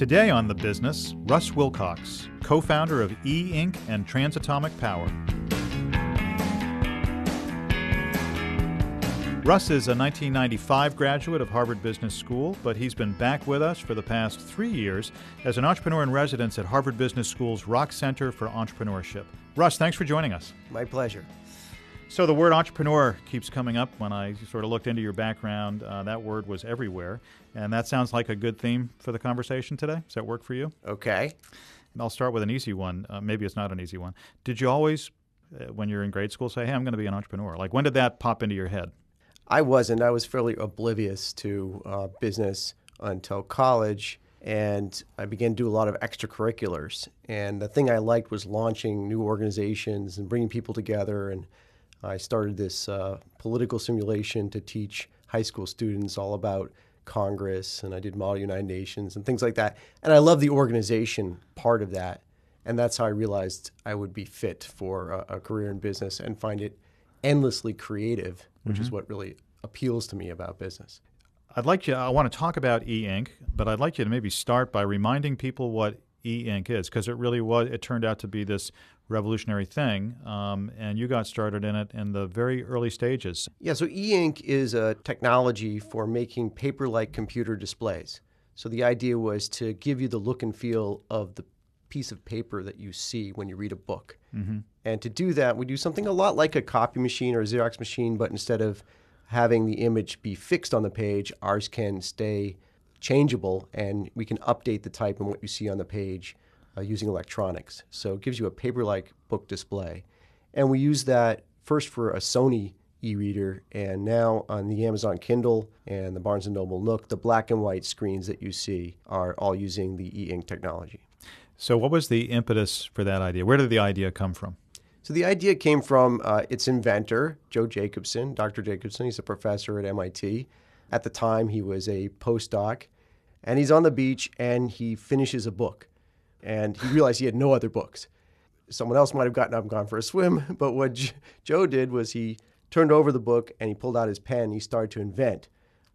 Today on The Business, Russ Wilcox, co-founder of E Ink and Transatomic Power. Russ is a 1995 graduate of Harvard Business School, but he's been back with us for the past 3 years as an entrepreneur in residence at Harvard Business School's Rock Center for Entrepreneurship. Russ, thanks for joining us. My pleasure. So the word entrepreneur keeps coming up when I sort of looked into your background. That word was everywhere, and that sounds like a good theme for the conversation today. Does that work for you? Okay. And I'll start with an easy one. Maybe it's not an easy one. Did you always, when you were in grade school, say, hey, I'm going to be an entrepreneur? Like, when did that pop into your head? I wasn't. I was fairly oblivious to business until college, and I began to do a lot of extracurriculars. And the thing I liked was launching new organizations and bringing people together. And I started this political simulation to teach high school students all about Congress, and I did Model United Nations and things like that. And I loved the organization part of that. And that's how I realized I would be fit for a career in business and find it endlessly creative, which is what really appeals to me about business. I want to talk about E Ink, but I'd like you to maybe start by reminding people what E Ink is, because it turned out to be this revolutionary thing, and you got started in it in the very early stages. Yeah, so E Ink is a technology for making paper-like computer displays. So the idea was to give you the look and feel of the piece of paper that you see when you read a book. And to do that, we do something a lot like a copy machine or a Xerox machine, but instead of having the image be fixed on the page, ours can stay changeable, and we can update the type and what you see on the page using electronics. So it gives you a paper-like book display. And we use that first for a Sony e-reader, and now on the Amazon Kindle and the Barnes & Noble Nook, the black and white screens that you see are all using the e-ink technology. So what was the impetus for that idea? Where did the idea come from? So the idea came from its inventor, Joe Jacobson, Dr. Jacobson. He's a professor at MIT. At the time, he was a postdoc, and he's on the beach, and he finishes a book, and he realized he had no other books. Someone else might have gotten up and gone for a swim, but what Joe did was he turned over the book, and he pulled out his pen, and he started to invent.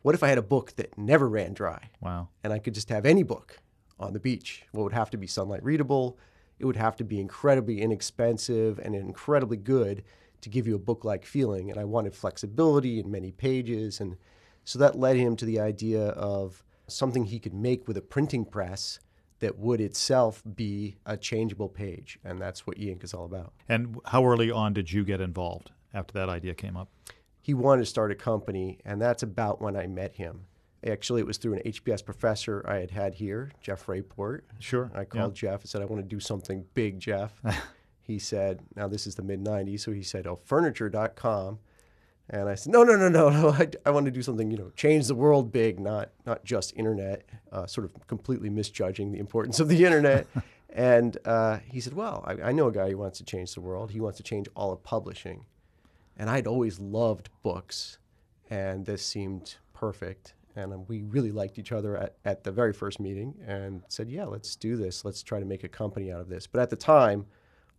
What if I had a book that never ran dry? Wow. And I could just have any book on the beach. Well, it would have to be sunlight readable. It would have to be incredibly inexpensive and incredibly good to give you a book-like feeling. And I wanted flexibility and many pages. And so that led him to the idea of something he could make with a printing press that would itself be a changeable page. And that's what E Ink is all about. And how early on did you get involved after that idea came up? He wanted to start a company, and that's about when I met him. Actually, it was through an HBS professor I had here, Jeff Rayport. Sure. I called Jeff and said, I want to do something big, Jeff. He said, now this is the mid-'90s, so he said, oh, furniture.com. And I said, no, I want to do something, change the world big, not just internet, sort of completely misjudging the importance of the internet. And he said, well, I know a guy who wants to change the world. He wants to change all of publishing. And I'd always loved books, and this seemed perfect. And we really liked each other at the very first meeting and said, yeah, let's do this. Let's try to make a company out of this. But at the time,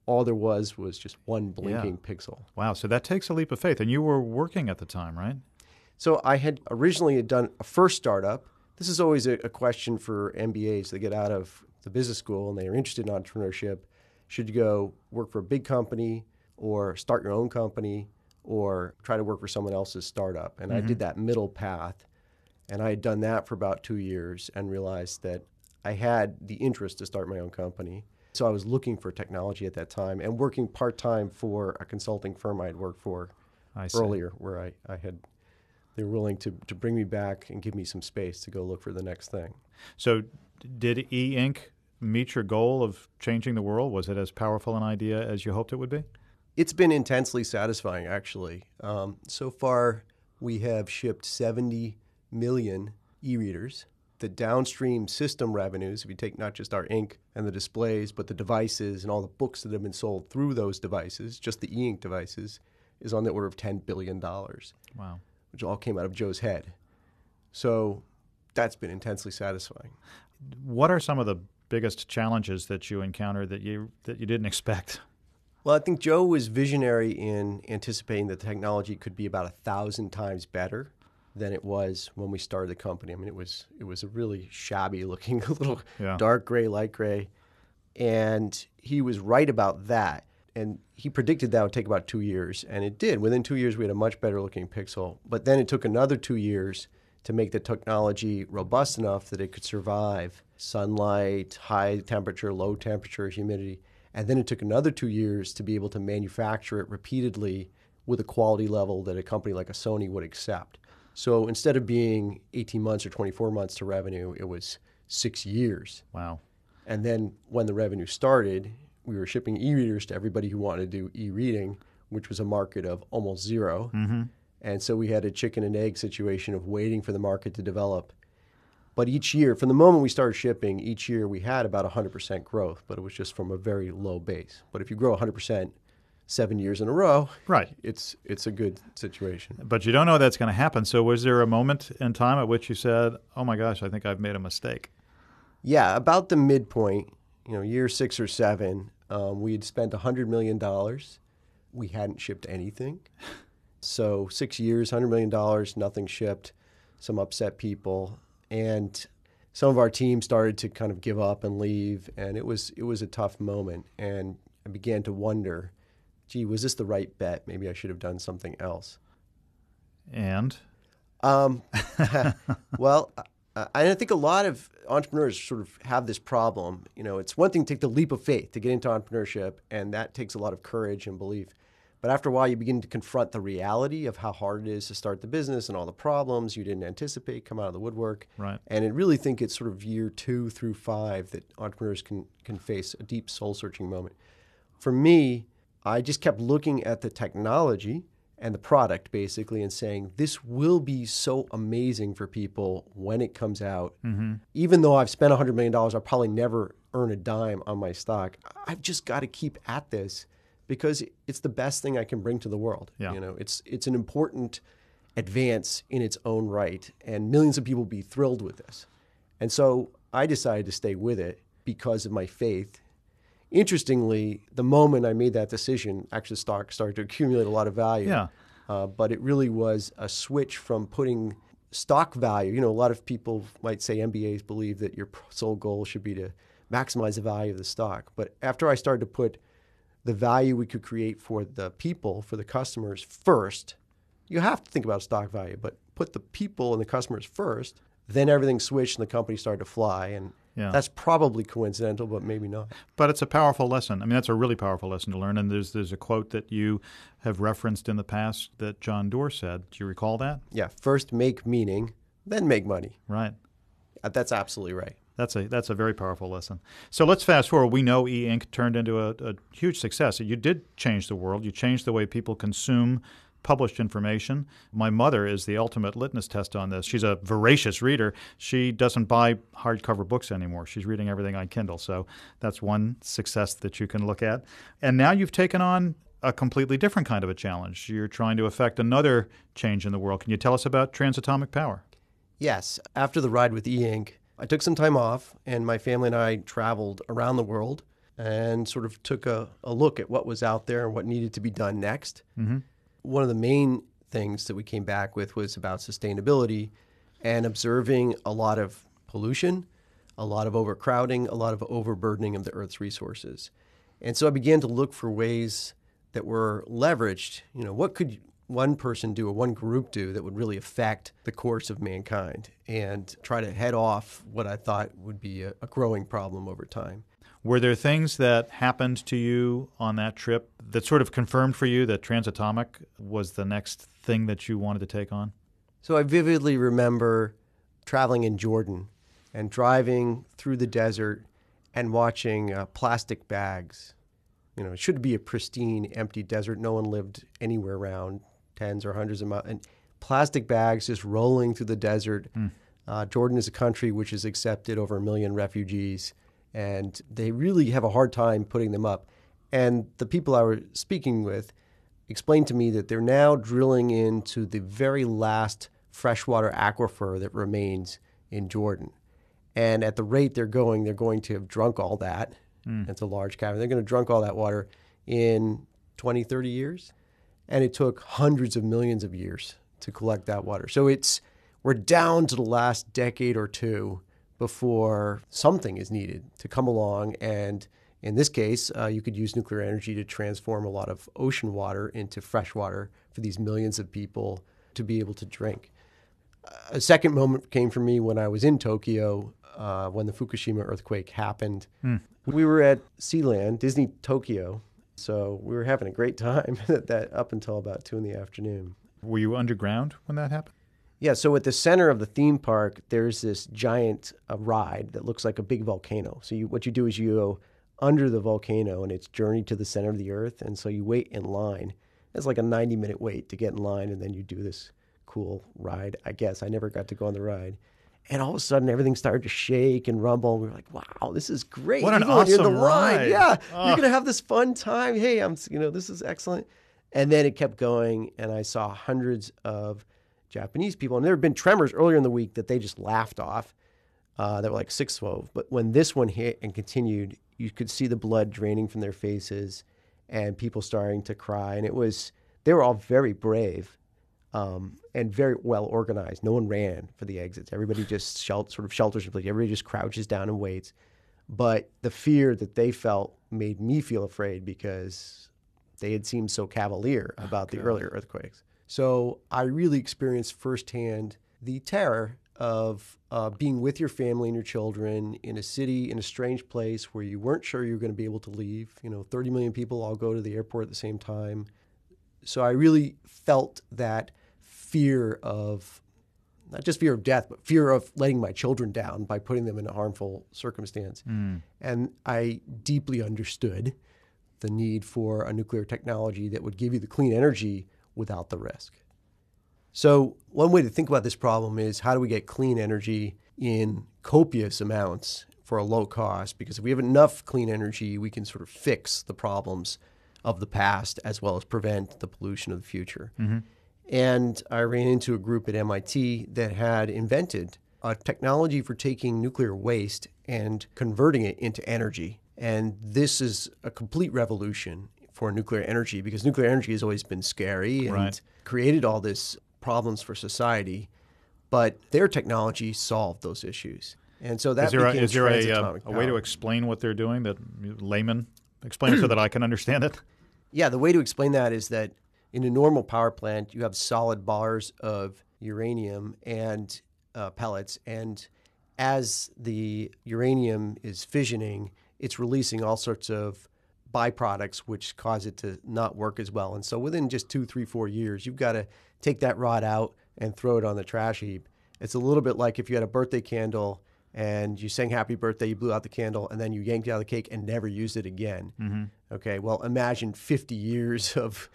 all there was just one blinking pixel. Wow. So that takes a leap of faith. And you were working at the time, right? So I had originally done a first startup. This is always a question for MBAs. They get out of the business school and they are interested in entrepreneurship. Should you go work for a big company or start your own company or try to work for someone else's startup? And I did that middle path. And I had done that for about 2 years and realized that I had the interest to start my own company. So I was looking for technology at that time and working part-time for a consulting firm I had worked for earlier where they were willing to bring me back and give me some space to go look for the next thing. So did E Ink meet your goal of changing the world? Was it as powerful an idea as you hoped it would be? It's been intensely satisfying, actually. So far, we have shipped 70 million e-readers. The downstream system revenues, if you take not just our ink and the displays, but the devices and all the books that have been sold through those devices, just the e-ink devices, is on the order of $10 billion. Wow. Which all came out of Joe's head. So that's been intensely satisfying. What are some of the biggest challenges that you encountered that you didn't expect? Well, I think Joe was visionary in anticipating that the technology could be about 1,000 times better than it was when we started the company. I mean, it was a really shabby looking little dark gray, light gray. And he was right about that. And he predicted that would take about 2 years. And it did. Within 2 years, we had a much better looking Pixel. But then it took another 2 years to make the technology robust enough that it could survive sunlight, high temperature, low temperature, humidity. And then it took another 2 years to be able to manufacture it repeatedly with a quality level that a company like a Sony would accept. So instead of being 18 months or 24 months to revenue, it was 6 years. Wow. And then when the revenue started, we were shipping e-readers to everybody who wanted to do e-reading, which was a market of almost zero. Mm-hmm. And so we had a chicken and egg situation of waiting for the market to develop. But each year, from the moment we started shipping, each year we had about 100% growth, but it was just from a very low base. But if you grow 100% 7 years in a row, right, it's a good situation. But you don't know that's going to happen. So was there a moment in time at which you said, oh my gosh, I think I've made a mistake? Yeah, about the midpoint, year 6 or 7, we had spent $100 million. We hadn't shipped anything. So 6 years, $100 million, nothing shipped, some upset people. And some of our team started to kind of give up and leave. And it was a tough moment. And I began to wonder, gee, was this the right bet? Maybe I should have done something else. And? Well, I think a lot of entrepreneurs sort of have this problem. It's one thing to take the leap of faith to get into entrepreneurship, and that takes a lot of courage and belief. But after a while, you begin to confront the reality of how hard it is to start the business and all the problems you didn't anticipate come out of the woodwork. Right. And I really think it's sort of year 2 through 5 that entrepreneurs can face a deep soul-searching moment. For me, I just kept looking at the technology and the product, basically, and saying, this will be so amazing for people when it comes out. Mm-hmm. Even though I've spent $100 million, I'll probably never earn a dime on my stock. I've just got to keep at this, because it's the best thing I can bring to the world. Yeah. It's an important advance in its own right, and millions of people will be thrilled with this. And so I decided to stay with it because of my faith. Interestingly, the moment I made that decision, actually stock started to accumulate a lot of value. Yeah. But it really was a switch from putting stock value. A lot of people might say MBAs believe that your sole goal should be to maximize the value of the stock. But after I started to put the value we could create for the people, for the customers first, you have to think about stock value, but put the people and the customers first, then everything switched and the company started to fly. And that's probably coincidental, but maybe not. But it's a powerful lesson. That's a really powerful lesson to learn. And there's a quote that you have referenced in the past that John Doerr said. Do you recall that? Yeah. First make meaning, then make money. Right. That's absolutely right. That's a very powerful lesson. So let's fast forward. We know E Ink turned into a huge success. You did change the world. You changed the way people consume published information. My mother is the ultimate litmus test on this. She's a voracious reader. She doesn't buy hardcover books anymore. She's reading everything on Kindle. So that's one success that you can look at. And now you've taken on a completely different kind of a challenge. You're trying to affect another change in the world. Can you tell us about Transatomic Power? Yes. After the ride with E Ink, I took some time off, and my family and I traveled around the world and sort of took a look at what was out there and what needed to be done next. Mm-hmm. One of the main things that we came back with was about sustainability and observing a lot of pollution, a lot of overcrowding, a lot of overburdening of the Earth's resources. And so I began to look for ways that were leveraged. What could one person do or one group do that would really affect the course of mankind and try to head off what I thought would be a growing problem over time? Were there things that happened to you on that trip that sort of confirmed for you that Transatomic was the next thing that you wanted to take on? So I vividly remember traveling in Jordan and driving through the desert and watching plastic bags. It should be a pristine, empty desert. No one lived anywhere around, tens or hundreds of miles. And plastic bags just rolling through the desert. Mm. Jordan is a country which has accepted over 1 million refugees. And they really have a hard time putting them up. And the people I was speaking with explained to me that they're now drilling into the very last freshwater aquifer that remains in Jordan. And at the rate they're going to have drunk all that. Mm. It's a large cavern. They're going to drunk all that water in 20, 30 years. And it took hundreds of millions of years to collect that water. So we're down to the last decade or two before something is needed to come along. And in this case, you could use nuclear energy to transform a lot of ocean water into fresh water for these millions of people to be able to drink. A second moment came for me when I was in Tokyo when the Fukushima earthquake happened. Mm. We were at Sealand, Disney Tokyo, so we were having a great time up until about 2 in the afternoon. Were you underground when that happened? Yeah, so at the center of the theme park, there's this giant ride that looks like a big volcano. So what you do is you go under the volcano, and it's journey to the center of the earth, and so you wait in line. It's like a 90-minute wait to get in line, and then you do this cool ride, I guess. I never got to go on the ride. And all of a sudden, everything started to shake and rumble. And we were like, wow, this is great. What an awesome ride. Yeah, you're going to have this fun time. Hey, this is excellent. And then it kept going, and I saw hundreds of Japanese people. And there had been tremors earlier in the week that they just laughed off. That were like 6-12. But when this one hit and continued, you could see the blood draining from their faces and people starting to cry. And they were all very brave. And very well organized. No one ran for the exits. Everybody just shelters in place. Everybody just crouches down and waits. But the fear that they felt made me feel afraid because they had seemed so cavalier about the earlier earthquakes. So I really experienced firsthand the terror of being with your family and your children in a city, in a strange place where you weren't sure you were going to be able to leave. 30 million people all go to the airport at the same time. So I really felt that fear of, not just fear of death, but fear of letting my children down by putting them in a harmful circumstance. Mm. And I deeply understood the need for a nuclear technology that would give you the clean energy without the risk. So one way to think about this problem is, how do we get clean energy in copious amounts for a low cost? Because if we have enough clean energy, we can sort of fix the problems of the past as well as prevent the pollution of the future. Mm-hmm. And I ran into a group at MIT that had invented a technology for taking nuclear waste and converting it into energy. And this is a complete revolution for nuclear energy, because nuclear energy has always been scary and created all these problems for society. But their technology solved those issues. And so that became transatomic power. Is there a way to explain what they're doing, that layman? Explain it so that I can understand it. Yeah, the way to explain that is that in a normal power plant, you have solid bars of uranium and pellets. And as the uranium is fissioning, it's releasing all sorts of byproducts which cause it to not work as well. And so within just 2, 3, 4 years, you've got to take that rod out and throw it on the trash heap. It's a little bit like if you had a birthday candle and you sang happy birthday, you blew out the candle, and then you yanked it out of the cake and never used it again. Mm-hmm. Okay, well, imagine 50 years of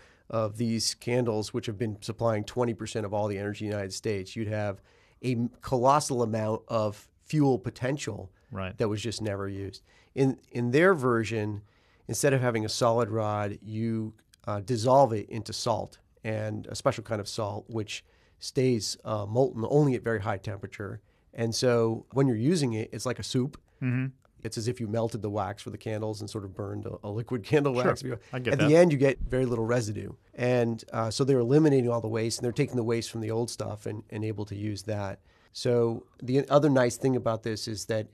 these candles, which have been supplying 20% of all the energy in the United States. You'd have a colossal amount of fuel potential that was just never used. In their version, instead of having a solid rod, you dissolve it into salt, and a special kind of salt, which stays molten only at very high temperature. And so when you're using it, it's like a soup. Mm-hmm. It's as if you melted the wax for the candles and sort of burned a liquid candle wax. I get that. At the end, you get very little residue. And so they're eliminating all the waste, and they're taking the waste from the old stuff and able to use that. So the other nice thing about this is that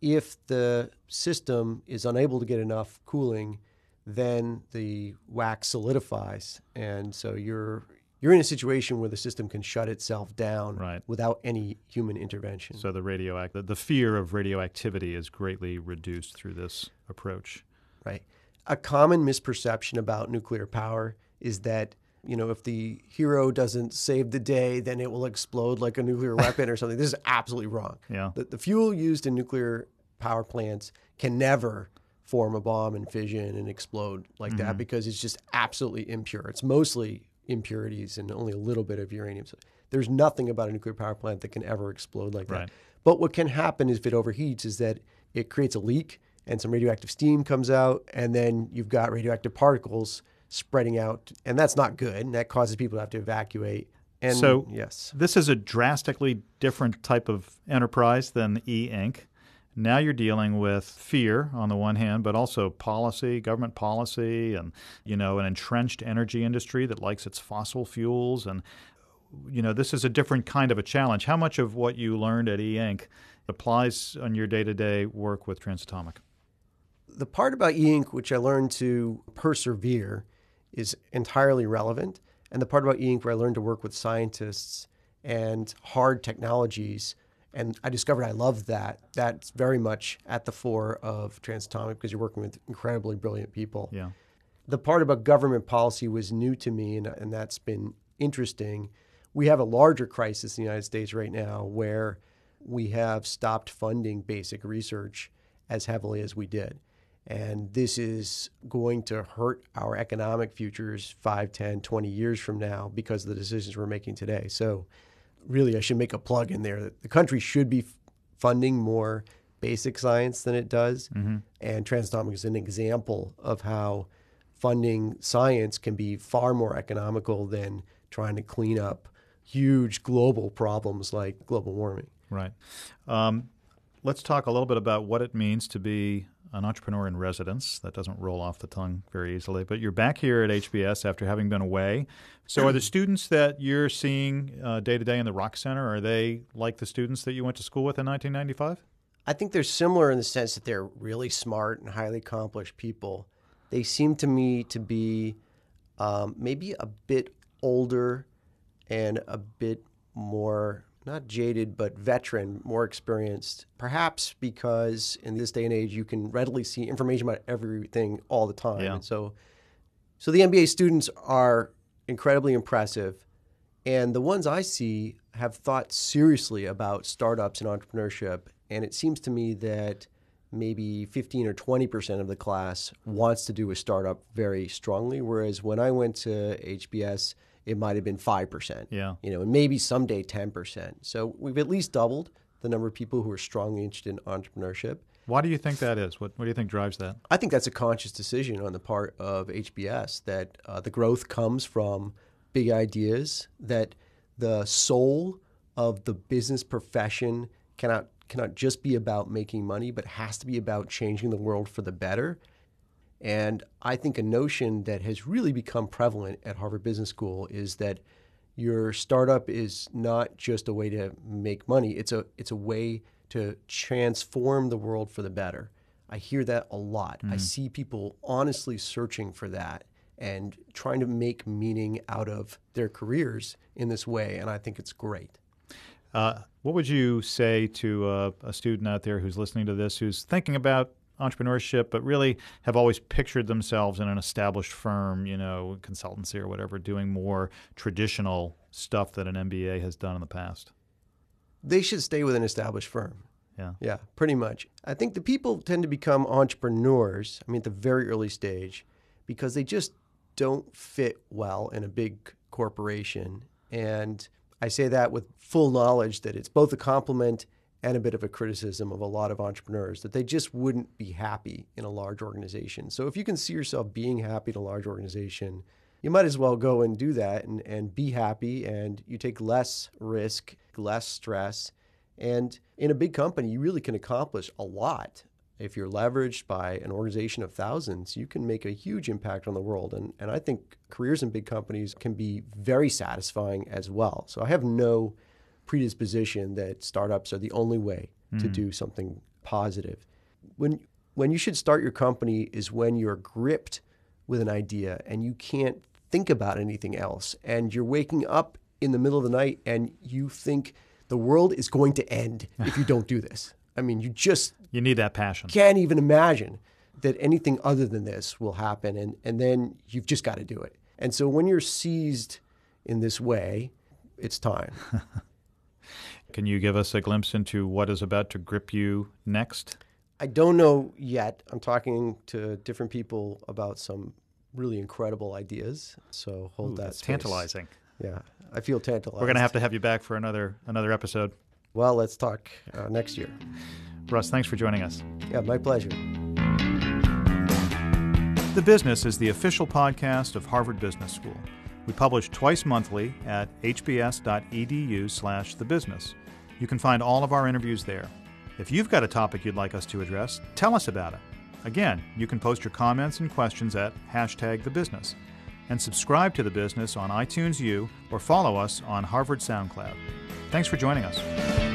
if the system is unable to get enough cooling, then the wax solidifies. And so you're in a situation where the system can shut itself down without any human intervention. So the fear of radioactivity is greatly reduced through this approach. Right. A common misperception about nuclear power is that, if the hero doesn't save the day, then it will explode like a nuclear weapon or something. This is absolutely wrong. Yeah. The fuel used in nuclear power plants can never form a bomb and fission and explode like that, because it's just absolutely impure. It's mostly impurities and only a little bit of uranium. So there's nothing about a nuclear power plant that can ever explode like that. But what can happen is, if it overheats, is that it creates a leak and some radioactive steam comes out, and then you've got radioactive particles spreading out, and that's not good, and that causes people to have to evacuate. And so this is a drastically different type of enterprise than E Ink. Now you're dealing with fear on the one hand, but also policy, government policy, and an entrenched energy industry that likes its fossil fuels. And you know, this is a different kind of a challenge. How much of what you learned at E Ink applies on your day-to-day work with Transatomic? The part about E Ink which I learned to persevere is entirely relevant. And the part about E Ink where I learned to work with scientists and hard technologies, and I discovered I loved that. That's very much at the fore of Transatomic because you're working with incredibly brilliant people. Yeah. The part about government policy was new to me, and that's been interesting. We have a larger crisis in the United States right now where we have stopped funding basic research as heavily as we did. And this is going to hurt our economic futures 5, 10, 20 years from now because of the decisions we're making today. So really, I should make a plug in there that the country should be funding more basic science than it does. Mm-hmm. And Transatomic is an example of how funding science can be far more economical than trying to clean up huge global problems like global warming. Right. Let's talk a little bit about what it means to be an entrepreneur in residence. That doesn't roll off the tongue very easily, but you're back here at HBS after having been away. So are the students that you're seeing day-to-day in the Rock Center, are they like the students that you went to school with in 1995? I think they're similar in the sense that they're really smart and highly accomplished people. They seem to me to be maybe a bit older and a bit more, not jaded, but veteran, more experienced, perhaps because in this day and age, you can readily see information about everything all the time. Yeah. And so the MBA students are incredibly impressive. And the ones I see have thought seriously about startups and entrepreneurship. And it seems to me that maybe 15 or 20% of the class wants to do a startup very strongly, whereas when I went to HBS, it might have been 5%, yeah, you know, and maybe someday 10%. So we've at least doubled the number of people who are strongly interested in entrepreneurship. Why do you think that is? What do you think drives that? I think that's a conscious decision on the part of HBS that the growth comes from big ideas, that the soul of the business profession cannot just be about making money, but has to be about changing the world for the better. And I think a notion that has really become prevalent at Harvard Business School is that your startup is not just a way to make money. It's a way to transform the world for the better. I hear that a lot. Mm-hmm. I see people honestly searching for that and trying to make meaning out of their careers in this way, and I think it's great. What would you say to a student out there who's listening to this, who's thinking about entrepreneurship, but really have always pictured themselves in an established firm, you know, consultancy or whatever, doing more traditional stuff that an MBA has done in the past? They should stay with an established firm. Yeah. Yeah, pretty much. I think the people tend to become entrepreneurs, I mean, at the very early stage, because they just don't fit well in a big corporation. And I say that with full knowledge that it's both a compliment and a bit of a criticism of a lot of entrepreneurs, that they just wouldn't be happy in a large organization. So if you can see yourself being happy in a large organization, you might as well go and do that and be happy, and you take less risk, less stress. And in a big company, you really can accomplish a lot. If you're leveraged by an organization of thousands, you can make a huge impact on the world. And I think careers in big companies can be very satisfying as well. So I have no predisposition that startups are the only way to do something positive. When you should start your company is when you're gripped with an idea and you can't think about anything else. And you're waking up in the middle of the night and you think the world is going to end if you don't do this. I mean, you need that passion. Can't even imagine that anything other than this will happen, and then you've just got to do it. And so when you're seized in this way, it's time. Can you give us a glimpse into what is about to grip you next? I don't know yet. I'm talking to different people about some really incredible ideas, so hold that space. Tantalizing. Yeah, I feel tantalized. We're going to have you back for another episode. Well, let's talk next year. Russ, thanks for joining us. Yeah, my pleasure. The Business is the official podcast of Harvard Business School. We publish twice monthly at hbs.edu/thebusiness. You can find all of our interviews there. If you've got a topic you'd like us to address, tell us about it. Again, you can post your comments and questions at #thebusiness. and subscribe to The Business on iTunes U or follow us on Harvard SoundCloud. Thanks for joining us.